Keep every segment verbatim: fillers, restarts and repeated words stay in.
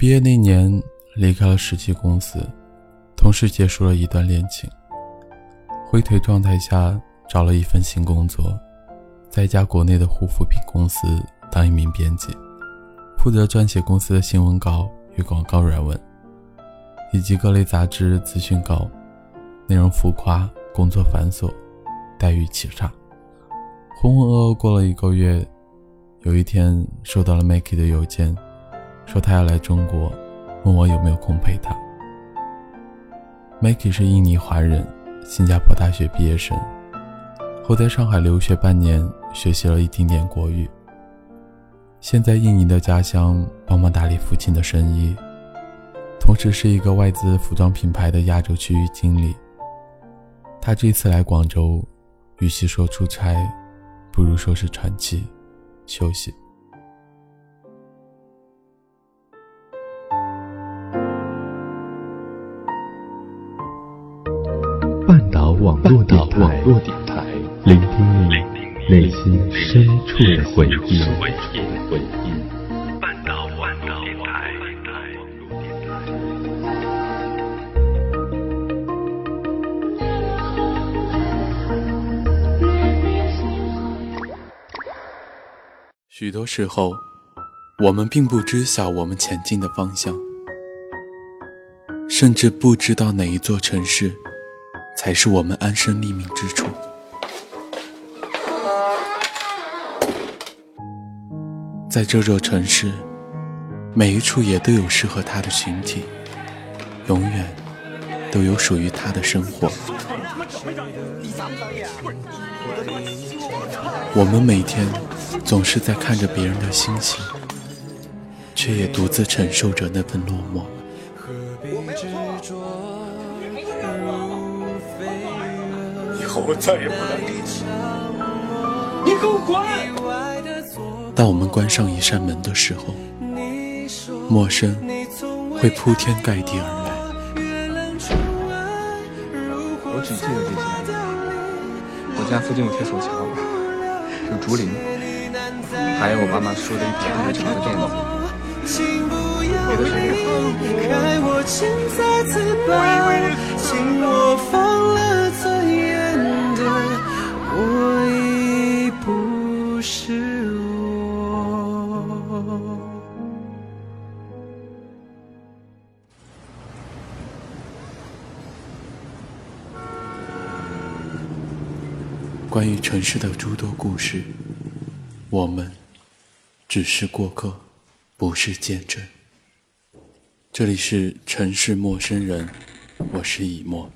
毕业那年离开了实习公司，同时结束了一段恋情，回腿状态下找了一份新工作，在一家国内的护肤品公司当一名编辑，负责撰写公司的新闻稿与广告软文，以及各类杂志资讯稿，内容浮夸，工作繁琐，待遇奇差。浑浑噩噩过了一个月，有一天收到了 Maky 的邮件，说他要来中国，问我有没有空陪他。 Maky 是印尼华人，新加坡大学毕业生，后在上海留学半年，学习了一丁点国语，现在印尼的家乡帮忙打理父亲的生意，同时是一个外资服装品牌的亚洲区域经理。他这次来广州，与其说出差，不如说是喘气休息。半岛网络电台，聆听你内心深处的回忆。半岛网络电台。许多时候，我们并不知晓我们前进的方向，甚至不知道哪一座城市才是我们安身立命之处。在这座城市，每一处也都有适合它的群体，永远都有属于它的生活。我们每天总是在看着别人的心情，却也独自承受着那份落寞。以后我再也不来这里，你给我滚！当我们关上一扇门的时候，陌生会铺天盖地而来。我只记得这些，我家附近有铁索桥，有竹林。还有我妈妈说的一条很长的辫子，别的事情。关于城市的诸多故事，我们只是过客，不是见证。这里是城市陌生人，我是以沫。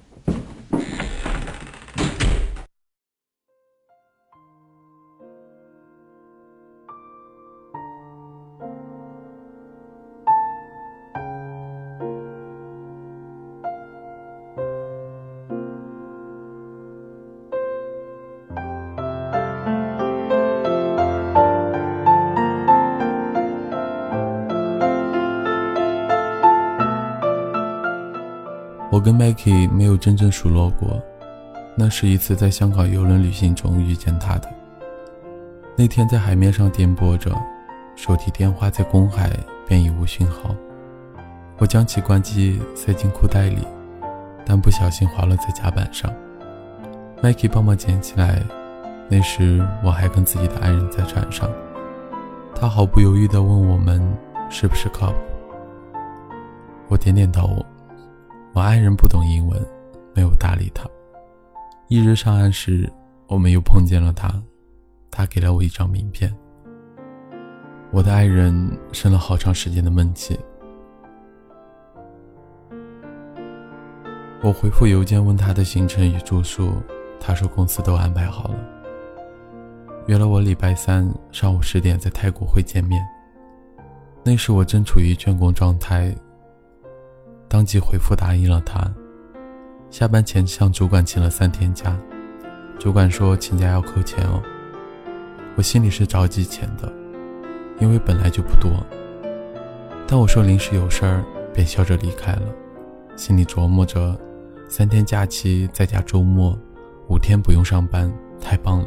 我跟 Mackey 没有真正熟络过，那是一次在香港邮轮旅行中遇见他的。那天在海面上颠簸着，手提电话在公海便已无讯号。我将其关机塞进裤袋里，但不小心滑落在甲板上。Mackey 帮忙捡起来，那时我还跟自己的爱人在船上。他毫不犹豫地问我们是不是 club， 我点点头。我爱人不懂英文，没有搭理他。一日上岸时，我们又碰见了他，他给了我一张名片。我的爱人生了好长时间的闷气。我回复邮件问他的行程与住宿，他说公司都安排好了，约了我礼拜三上午十点在泰国会见面。那时我正处于倦工状态，当即回复答应了他。下班前向主管请了三天假，主管说请假要扣钱哦。我心里是着急钱的，因为本来就不多，但我说临时有事儿，便笑着离开了，心里琢磨着三天假期再加周末，五天不用上班，太棒了。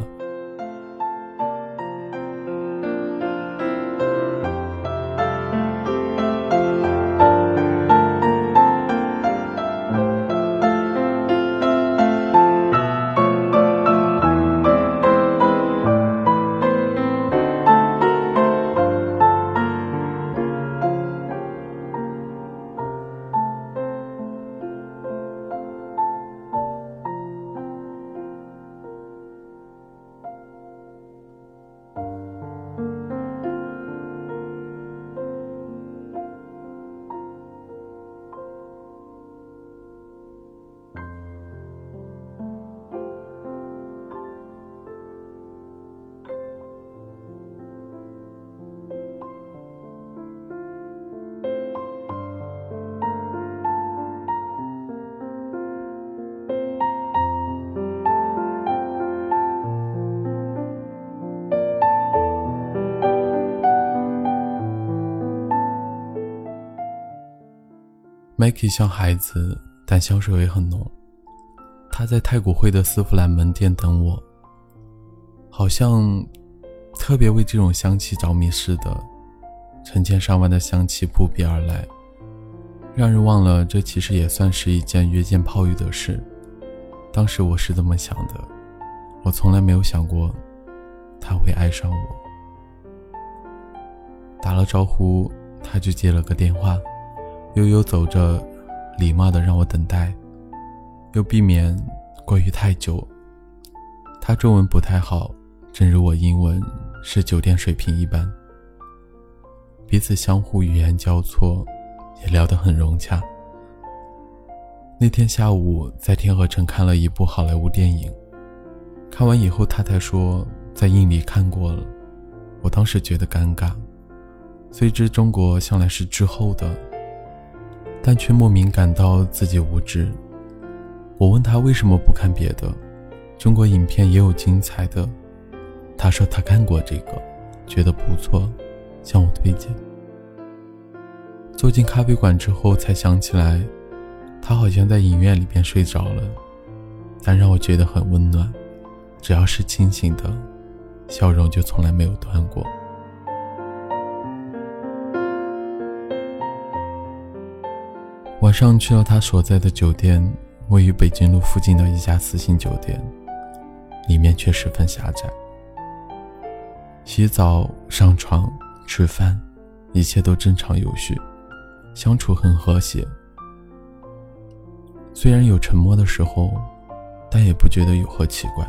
Maky 像孩子，但香水也很浓。他在太古汇的丝芙兰门店等我，好像特别为这种香气着迷似的，成千上万的香气扑鼻而来，让人忘了这其实也算是一件约见泡浴的事。当时我是这么想的，我从来没有想过他会爱上我。打了招呼，他就接了个电话，悠悠走着，礼貌地让我等待，又避免过于太久。他中文不太好，正如我英文是酒店水平一般，彼此相互语言交错，也聊得很融洽。那天下午在天河城看了一部好莱坞电影，看完以后他才说在印尼看过了。我当时觉得尴尬，虽知中国向来是滞后的，但却莫名感到自己无知。我问他为什么不看别的，中国影片也有精彩的。他说他看过这个，觉得不错，向我推荐。坐进咖啡馆之后才想起来，他好像在影院里边睡着了，但让我觉得很温暖。只要是清醒的，笑容就从来没有断过。晚上去了他所在的酒店，位于北京路附近的一家四星酒店，里面却十分狭窄。洗澡、上床、吃饭，一切都正常有序，相处很和谐。虽然有沉默的时候，但也不觉得有何奇怪。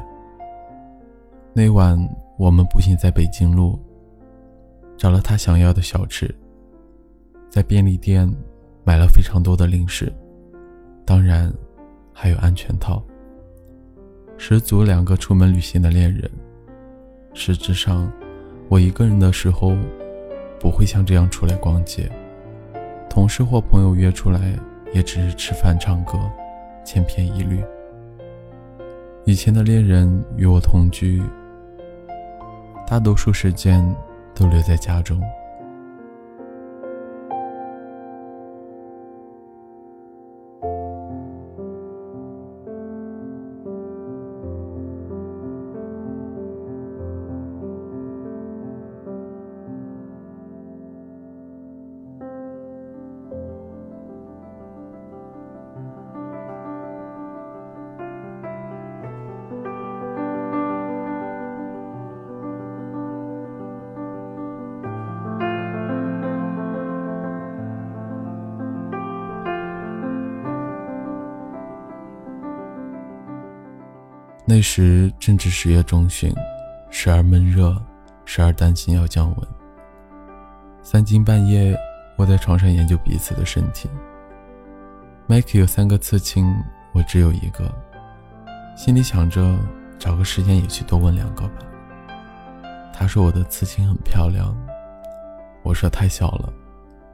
那晚我们步行在北京路，找了他想要的小吃，在便利店买了非常多的零食，当然还有安全套，十足两个出门旅行的恋人。实质上，我一个人的时候不会像这样出来逛街，同事或朋友约出来也只是吃饭唱歌，千篇一律。以前的恋人与我同居，大多数时间都留在家中。那时正值十月中旬，时而闷热，时而担心要降温。三更半夜，我在床上研究彼此的身体。Mackey 有三个刺青，我只有一个，心里想着找个时间也去多纹两个吧。他说我的刺青很漂亮，我说太小了，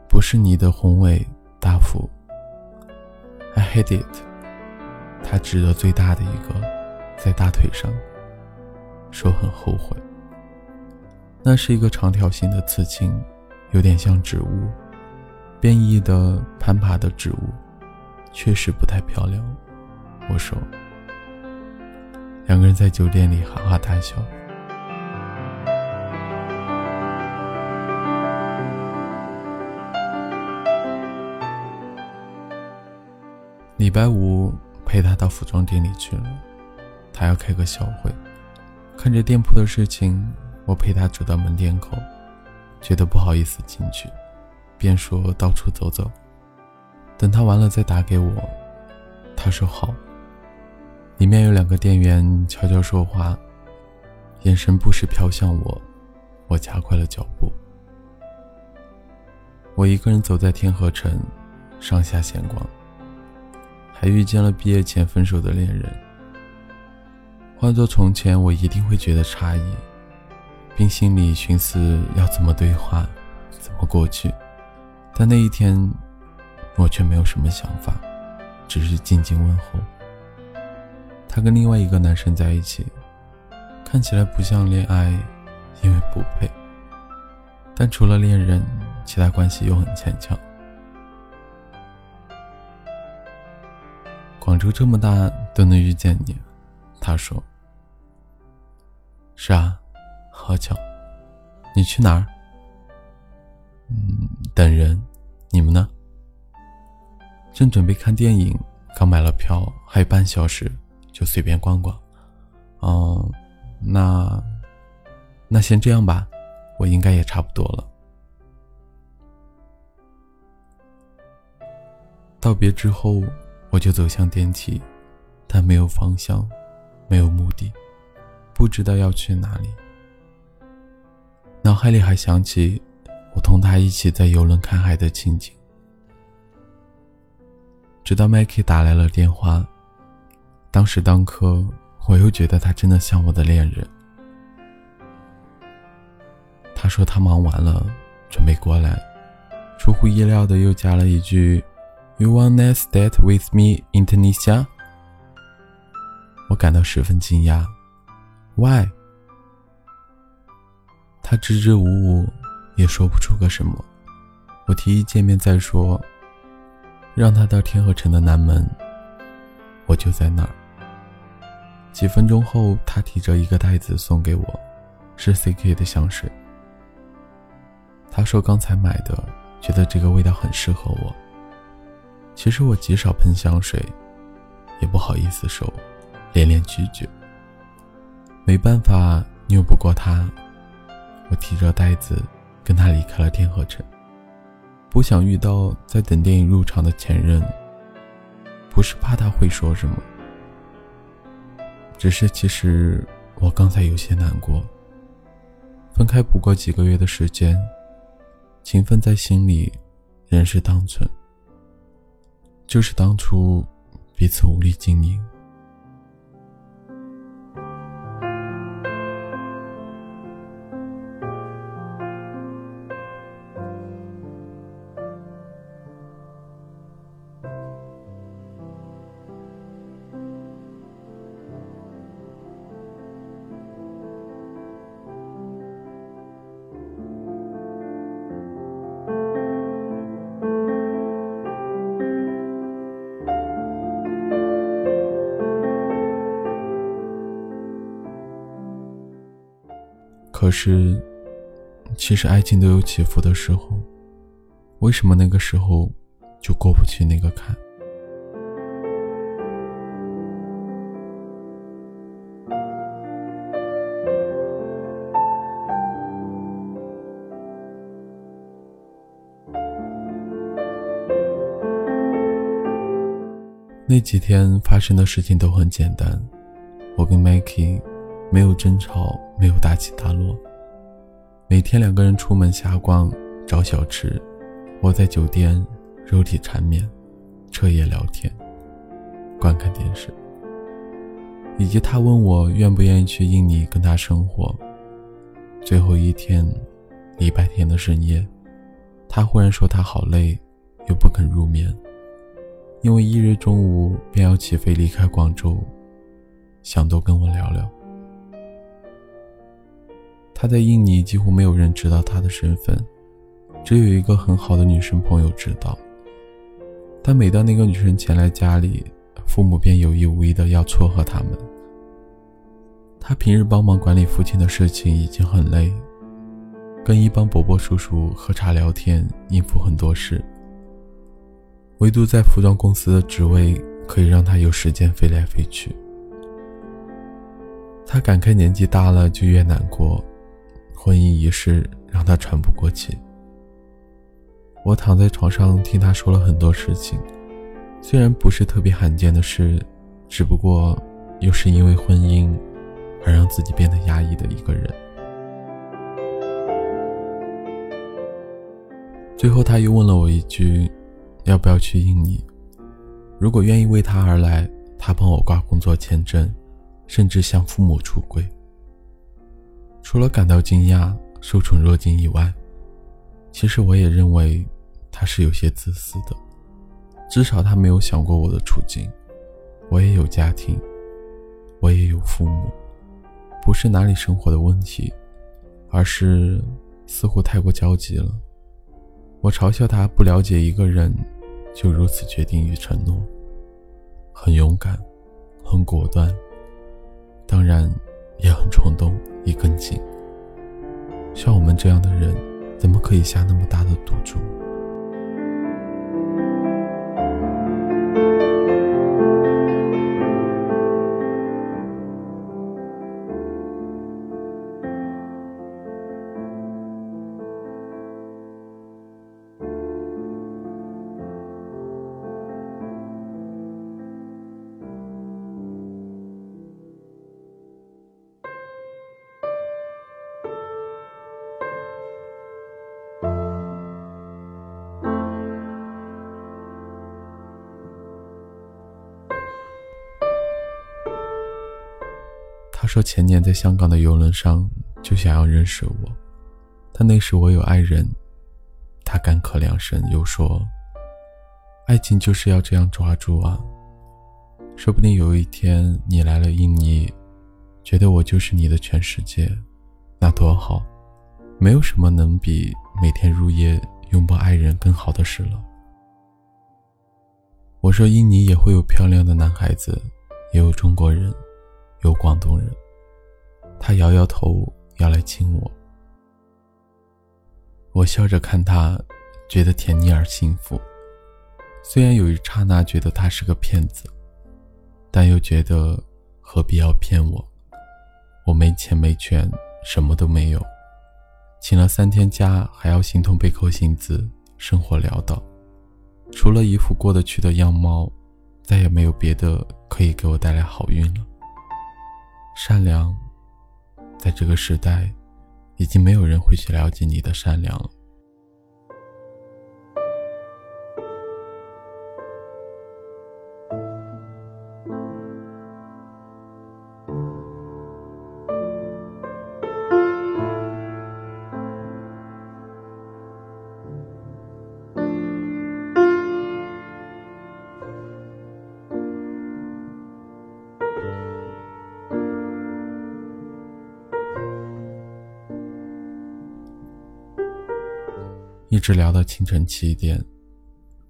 不是你的宏伟大幅。I hate it。他指着最大的一个，在大腿上，说很后悔。那是一个长条形的刺青，有点像植物，变异的攀爬的植物，确实不太漂亮。我说，两个人在酒店里哈哈大笑。礼拜五陪他到服装店里去了，他要开个小会，看着店铺的事情，我陪他走到门店口，觉得不好意思进去，便说到处走走，等他完了再打给我。他说好。里面有两个店员悄悄说话，眼神不时飘向我，我加快了脚步。我一个人走在天河城，上下闲逛，还遇见了毕业前分手的恋人。换作从前，我一定会觉得诧异，并心里寻思要怎么对话，怎么过去。但那一天我却没有什么想法，只是静静问候。他跟另外一个男生在一起，看起来不像恋爱，因为不配，但除了恋人，其他关系又很牵强。广州这么大都能遇见你。他说，是啊，好巧。你去哪儿？嗯，等人。你们呢？正准备看电影，刚买了票，还有半小时，就随便逛逛。嗯，那那先这样吧，我应该也差不多了。道别之后，我就走向电梯，但没有方向，没有目的，不知道要去哪里。脑海里还想起我同他一起在游轮看海的情景，直到 Mackey 打来了电话。当时当刻，我又觉得他真的像我的恋人。他说他忙完了，准备过来，出乎意料的又加了一句 You wanna stay with me in Tunisia？ 我感到十分惊讶。 Why？ 他支支吾吾也说不出个什么。我提议见面再说，让他到天河城的南门，我就在那儿。几分钟后，他提着一个袋子送给我，是 C K 的香水。他说刚才买的，觉得这个味道很适合我。其实我极少喷香水，也不好意思收，连连拒绝。没办法，拗不过他，我提着袋子跟他离开了天河城。不想遇到在等电影入场的前任，不是怕他会说什么，只是其实我刚才有些难过。分开不过几个月的时间，情分在心里仍是当存，就是当初彼此无力经营。可是其实爱情都有起伏的时候，为什么那个时候就过不去那个坎？那几天发生的事情都很简单，我跟 Maky没有争吵，没有大起大落。每天两个人出门瞎逛，找小吃，我在酒店肉体缠绵，彻夜聊天，观看电视，以及他问我愿不愿意去印尼跟他生活。最后一天，礼拜天的深夜，他忽然说他好累，又不肯入眠，因为翌日中午便要起飞离开广州，想多跟我聊聊。他在印尼几乎没有人知道他的身份，只有一个很好的女生朋友知道。但每当那个女生前来家里，父母便有意无意的要撮合他们。他平日帮忙管理父亲的事情已经很累，跟一帮伯伯叔叔喝茶聊天，应付很多事。唯独在服装公司的职位可以让他有时间飞来飞去。他感慨年纪大了就越难过，婚姻一事让他喘不过气。我躺在床上听他说了很多事情，虽然不是特别罕见的事，只不过又是因为婚姻而让自己变得压抑的一个人。最后他又问了我一句，要不要去印尼？如果愿意为他而来，他帮我挂工作签证，甚至向父母出轨。除了感到惊讶、受宠若惊以外，其实我也认为他是有些自私的，至少他没有想过我的处境。我也有家庭，我也有父母，不是哪里生活的问题，而是似乎太过焦急了。我嘲笑他不了解一个人就如此决定与承诺，很勇敢，很果断，当然也很冲动，也跟紧。像我们这样的人，怎么可以下那么大的赌注？他说前年在香港的邮轮上就想要认识我，但那时我有爱人。他干咳两声又说，爱情就是要这样抓住啊，说不定有一天你来了印尼，觉得我就是你的全世界，那多好，没有什么能比每天入夜拥抱爱人更好的事了。我说印尼也会有漂亮的男孩子，也有中国人，有广东人。他摇摇头要来亲我，我笑着看他，觉得甜腻而幸福。虽然有一刹那觉得他是个骗子，但又觉得何必要骗我，我没钱没权，什么都没有，请了三天假还要心痛被扣薪资，生活潦倒，除了一副过得去的样貌，再也没有别的可以给我带来好运了。善良，在这个时代，已经没有人会去了解你的善良了。一直聊到清晨七点，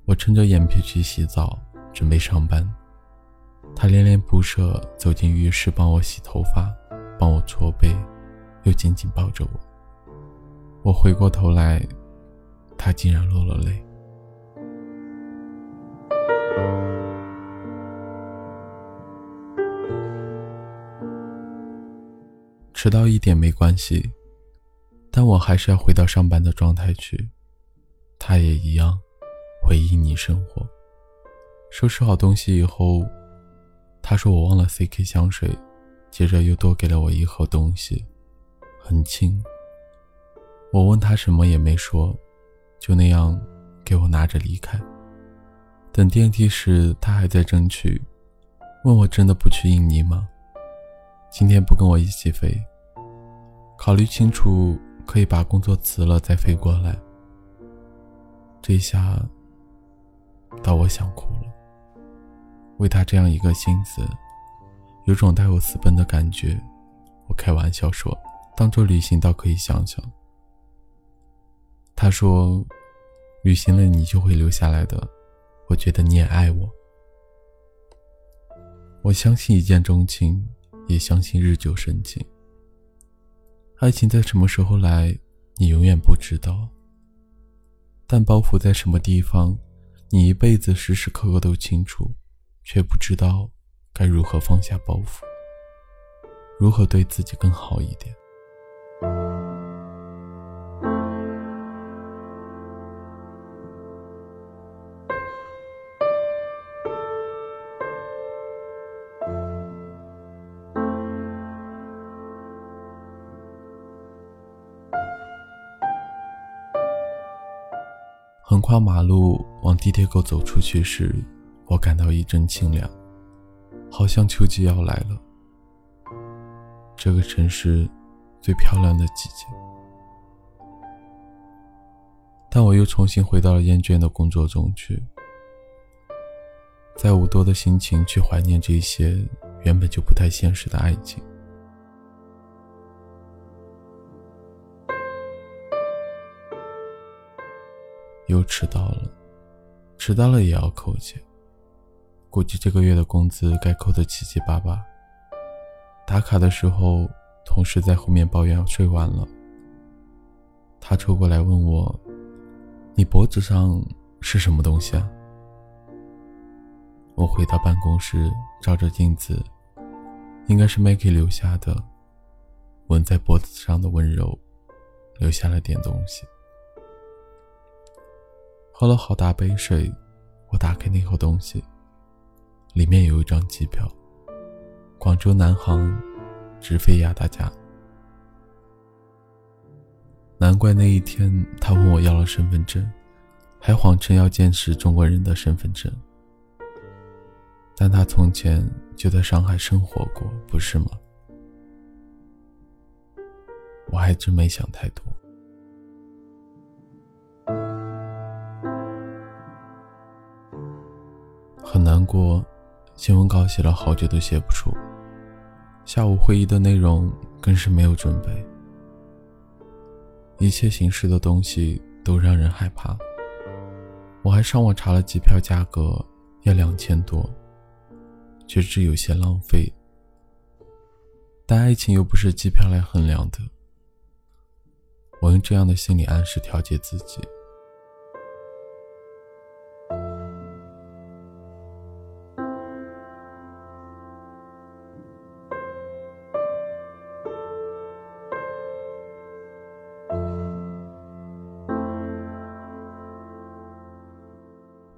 我撑着眼皮去洗澡，准备上班。他恋恋不舍走进浴室，帮我洗头发，帮我搓背，又紧紧抱着我。我回过头来，他竟然落了泪。迟到一点没关系，但我还是要回到上班的状态去。他也一样回印尼生活。收拾好东西以后，他说我忘了 C K 香水，接着又多给了我一盒东西，很轻。我问他什么也没说，就那样给我拿着离开。等电梯时他还在争取，问我真的不去印尼吗？今天不跟我一起飞，考虑清楚可以把工作辞了再飞过来。这下到我想哭了，为他这样一个心思，有种带我私奔的感觉。我开玩笑说，当做旅行倒可以想想。他说，旅行了你就会留下来的，我觉得你也爱我。我相信一见钟情，也相信日久生情。爱情在什么时候来，你永远不知道。但包袱在什么地方，你一辈子时时刻刻都清楚，却不知道该如何放下包袱，如何对自己更好一点。横跨马路往地铁口走出去时，我感到一阵清凉，好像秋季要来了，这个城市最漂亮的季节。但我又重新回到了厌倦的工作中去，再无多的心情去怀念这些原本就不太现实的爱情。又迟到了，迟到了也要扣钱。估计这个月的工资该扣得七七八八。打卡的时候，同事在后面抱怨睡晚了。他凑过来问我，你脖子上是什么东西啊？我回到办公室，照着镜子，应该是 Maky 留下的，吻在脖子上的温柔，留下了点东西。喝了好大杯水，我打开那口东西，里面有一张机票，广州南航直飞雅达加。难怪那一天他问我要了身份证，还谎称要见识中国人的身份证。但他从前就在上海生活过，不是吗？我还真没想太多。很难过，新闻稿写了好久都写不出，下午会议的内容更是没有准备。一切形式的东西都让人害怕。我还上网查了机票价格，要两千多，觉知有些浪费。但爱情又不是机票来衡量的。我用这样的心理暗示调节自己。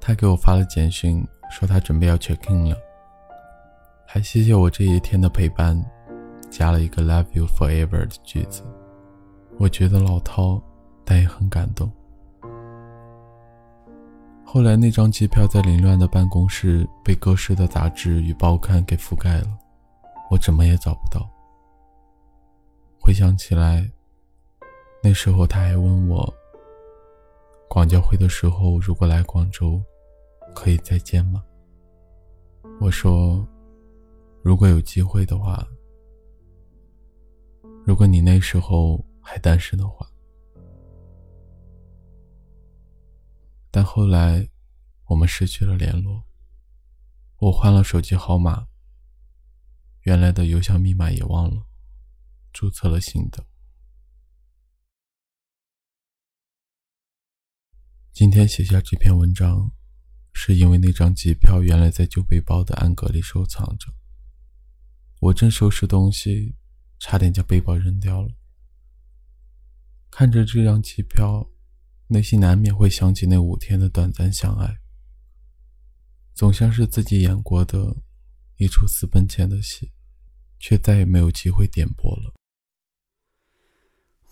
他给我发了简讯，说他准备要 check in 了，还谢谢我这一天的陪伴，加了一个 love you forever 的句子。我觉得老套，但也很感动。后来那张机票在凌乱的办公室被各式的杂志与报刊给覆盖了，我怎么也找不到。回想起来，那时候他还问我，广交会的时候如果来广州可以再见吗？我说，如果有机会的话，如果你那时候还单身的话。但后来我们失去了联络，我换了手机号码，原来的邮箱密码也忘了，注册了新的。今天写下这篇文章，是因为那张机票原来在旧背包的暗格里收藏着。我正收拾东西，差点将背包扔掉了。看着这张机票，内心难免会想起那五天的短暂相爱，总像是自己演过的一出私奔前的戏，却再也没有机会点播了。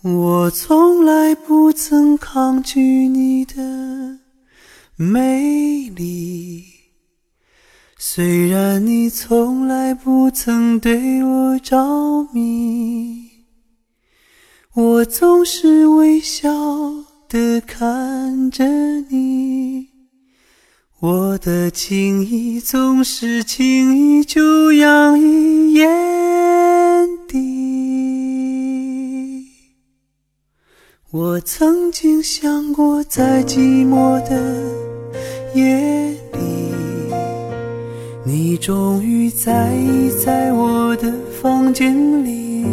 我从来不曾抗拒你的美丽，虽然你从来不曾对我着迷，我总是微笑地看着你，我的情意总是轻易就洋溢眼底。我曾经想过，在寂寞的夜里，你终于在意在我的房间里，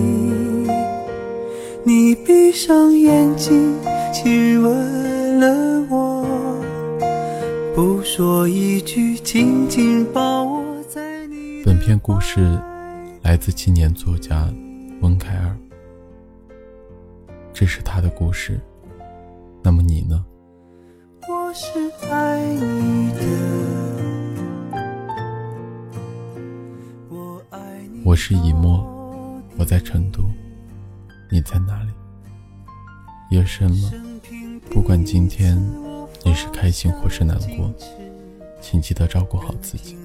你闭上眼睛亲吻了我，不说一句，紧紧抱我在你。本篇故事来自青年作家温凯尔，这是他的故事，那么你呢？我是爱你的，我爱你。我是以沫，我在成都，你在哪里？夜深了，不管今天你是开心或是难过，请记得照顾好自己，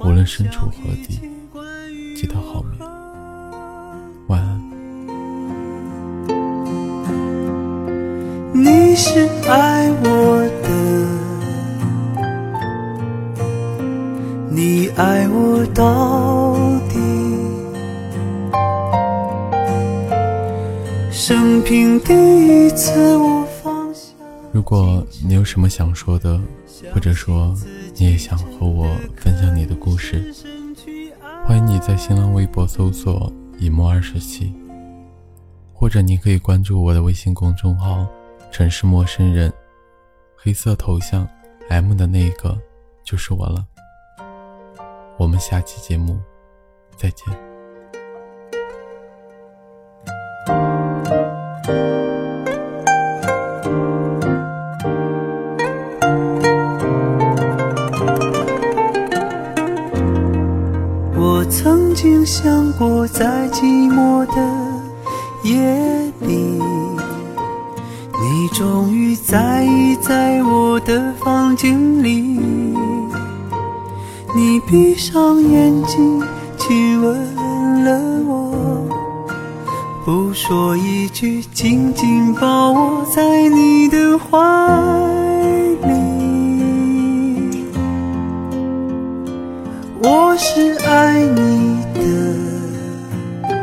无论身处何地，记得好眠，晚安。你是爱我的，你爱我到底，生平第一次我放下。如果你有什么想说的，或者说你也想和我分享你的故事，欢迎你在新浪微博搜索以墨二十七，或者你可以关注我的微信公众号城市陌生人，黑色头像 M 的那个就是我了。我们下期节目再见。曾经想过，在寂寞的夜里，你终于在意在我的房间里，你闭上眼睛亲吻了我，不说一句，紧紧抱我在你的怀里。我是爱你的，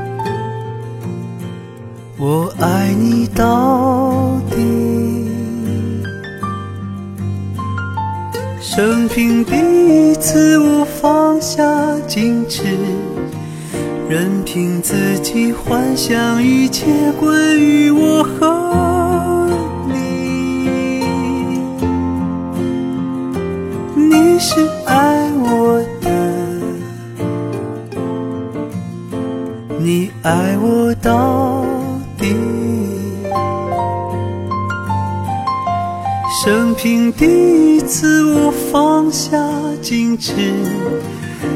我爱你到底。生平第一次我放下矜持，任凭自己幻想一切关于我和你。你是爱我的，你爱我到底。生平第一次我放下矜持，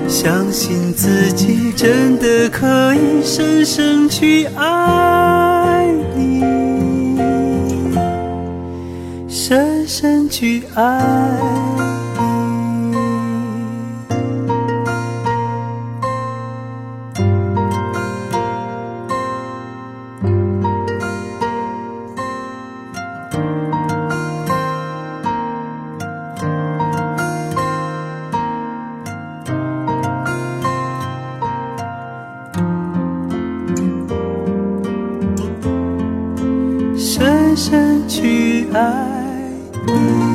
相信自己真的可以深深去爱你，深深去爱你。深深去爱你。